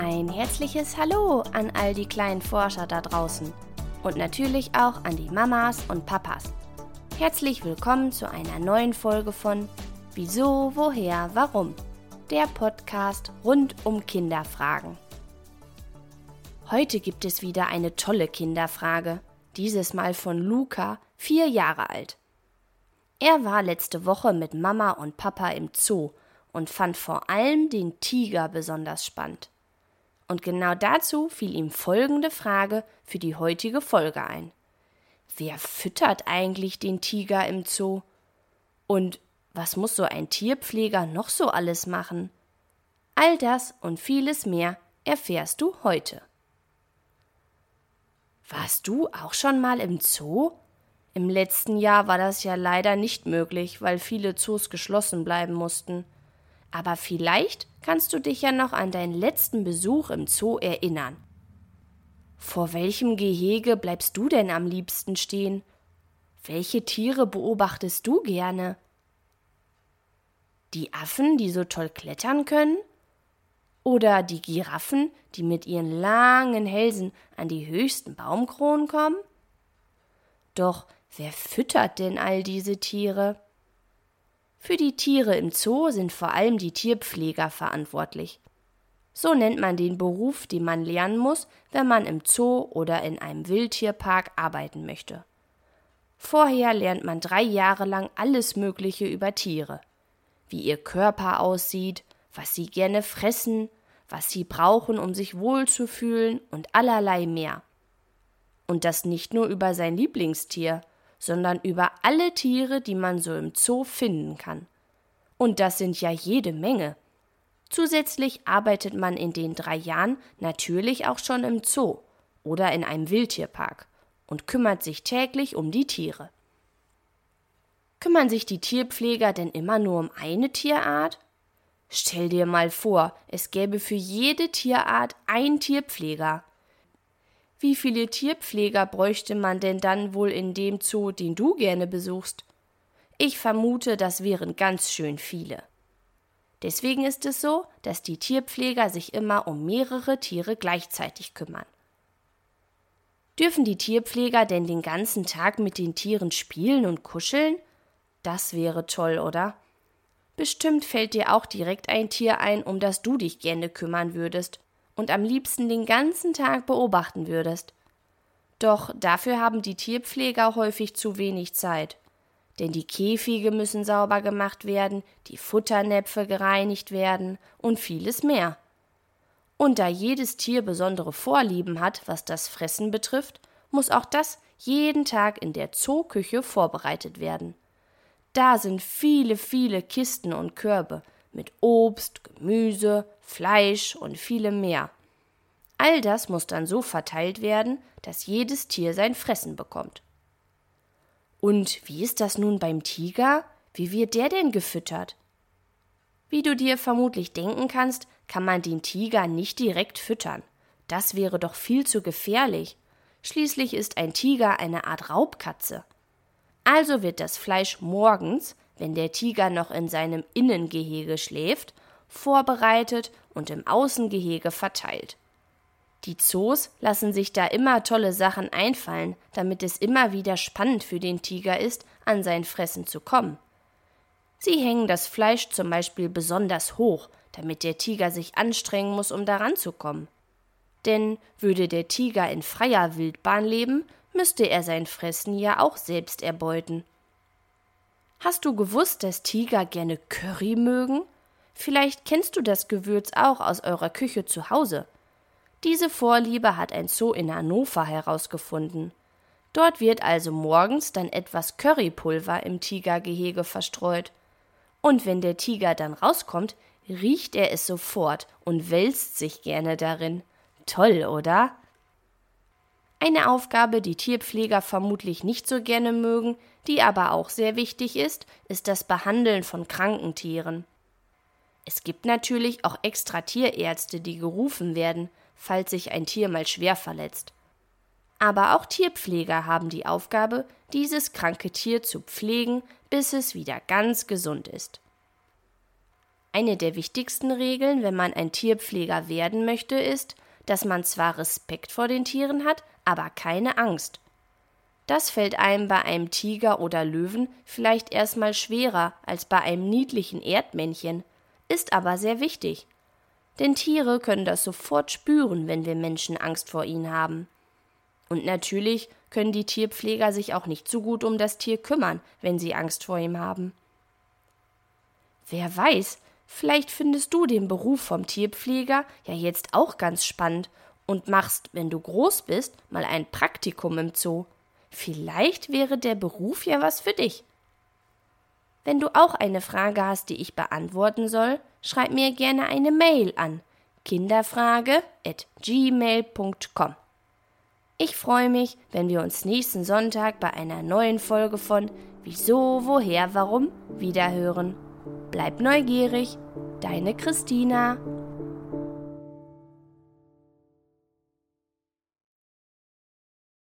Ein herzliches Hallo an all die kleinen Forscher da draußen und natürlich auch an die Mamas und Papas. Herzlich willkommen zu einer neuen Folge von Wieso, Woher, Warum, der Podcast rund um Kinderfragen. Heute gibt es wieder eine tolle Kinderfrage, dieses Mal von Luca, 4 Jahre alt. Er war letzte Woche mit Mama und Papa im Zoo und fand vor allem den Tiger besonders spannend. Und genau dazu fiel ihm folgende Frage für die heutige Folge ein. Wer füttert eigentlich den Tiger im Zoo? Und was muss so ein Tierpfleger noch so alles machen? All das und vieles mehr erfährst du heute. Warst du auch schon mal im Zoo? Im letzten Jahr war das ja leider nicht möglich, weil viele Zoos geschlossen bleiben mussten. Aber vielleicht kannst du dich ja noch an deinen letzten Besuch im Zoo erinnern. Vor welchem Gehege bleibst du denn am liebsten stehen? Welche Tiere beobachtest du gerne? Die Affen, die so toll klettern können? Oder die Giraffen, die mit ihren langen Hälsen an die höchsten Baumkronen kommen? Doch wer füttert denn all diese Tiere? Für die Tiere im Zoo sind vor allem die Tierpfleger verantwortlich. So nennt man den Beruf, den man lernen muss, wenn man im Zoo oder in einem Wildtierpark arbeiten möchte. Vorher lernt man 3 Jahre lang alles Mögliche über Tiere. Wie ihr Körper aussieht, was sie gerne fressen, was sie brauchen, um sich wohlzufühlen und allerlei mehr. Und das nicht nur über sein Lieblingstier, sondern über alle Tiere, die man so im Zoo finden kann. Und das sind ja jede Menge. Zusätzlich arbeitet man in den 3 Jahren natürlich auch schon im Zoo oder in einem Wildtierpark und kümmert sich täglich um die Tiere. Kümmern sich die Tierpfleger denn immer nur um eine Tierart? Stell dir mal vor, es gäbe für jede Tierart einen Tierpfleger. Wie viele Tierpfleger bräuchte man denn dann wohl in dem Zoo, den du gerne besuchst? Ich vermute, das wären ganz schön viele. Deswegen ist es so, dass die Tierpfleger sich immer um mehrere Tiere gleichzeitig kümmern. Dürfen die Tierpfleger denn den ganzen Tag mit den Tieren spielen und kuscheln? Das wäre toll, oder? Bestimmt fällt dir auch direkt ein Tier ein, um das du dich gerne kümmern würdest und am liebsten den ganzen Tag beobachten würdest. Doch dafür haben die Tierpfleger häufig zu wenig Zeit. Denn die Käfige müssen sauber gemacht werden, die Futternäpfe gereinigt werden und vieles mehr. Und da jedes Tier besondere Vorlieben hat, was das Fressen betrifft, muss auch das jeden Tag in der Zooküche vorbereitet werden. Da sind viele, viele Kisten und Körbe mit Obst, Gemüse, Fleisch und vielem mehr. All das muss dann so verteilt werden, dass jedes Tier sein Fressen bekommt. Und wie ist das nun beim Tiger? Wie wird der denn gefüttert? Wie du dir vermutlich denken kannst, kann man den Tiger nicht direkt füttern. Das wäre doch viel zu gefährlich. Schließlich ist ein Tiger eine Art Raubkatze. Also wird das Fleisch morgens, wenn der Tiger noch in seinem Innengehege schläft, vorbereitet und im Außengehege verteilt. Die Zoos lassen sich da immer tolle Sachen einfallen, damit es immer wieder spannend für den Tiger ist, an sein Fressen zu kommen. Sie hängen das Fleisch zum Beispiel besonders hoch, damit der Tiger sich anstrengen muss, um daran zu kommen. Denn würde der Tiger in freier Wildbahn leben, müsste er sein Fressen ja auch selbst erbeuten. Hast du gewusst, dass Tiger gerne Curry mögen? Vielleicht kennst du das Gewürz auch aus eurer Küche zu Hause. Diese Vorliebe hat ein Zoo in Hannover herausgefunden. Dort wird also morgens dann etwas Currypulver im Tigergehege verstreut. Und wenn der Tiger dann rauskommt, riecht er es sofort und wälzt sich gerne darin. Toll, oder? Eine Aufgabe, die Tierpfleger vermutlich nicht so gerne mögen, die aber auch sehr wichtig ist, ist das Behandeln von kranken Tieren. Es gibt natürlich auch extra Tierärzte, die gerufen werden, falls sich ein Tier mal schwer verletzt. Aber auch Tierpfleger haben die Aufgabe, dieses kranke Tier zu pflegen, bis es wieder ganz gesund ist. Eine der wichtigsten Regeln, wenn man ein Tierpfleger werden möchte, ist, dass man zwar Respekt vor den Tieren hat, aber keine Angst. Das fällt einem bei einem Tiger oder Löwen vielleicht erstmal schwerer als bei einem niedlichen Erdmännchen, ist aber sehr wichtig. Denn Tiere können das sofort spüren, wenn wir Menschen Angst vor ihnen haben. Und natürlich können die Tierpfleger sich auch nicht so gut um das Tier kümmern, wenn sie Angst vor ihm haben. Wer weiß, vielleicht findest du den Beruf vom Tierpfleger ja jetzt auch ganz spannend und machst, wenn du groß bist, mal ein Praktikum im Zoo. Vielleicht wäre der Beruf ja was für dich. Wenn du auch eine Frage hast, die ich beantworten soll, schreib mir gerne eine Mail an kinderfrage@gmail.com. Ich freue mich, wenn wir uns nächsten Sonntag bei einer neuen Folge von Wieso, Woher, Warum wiederhören. Bleib neugierig, deine Christina.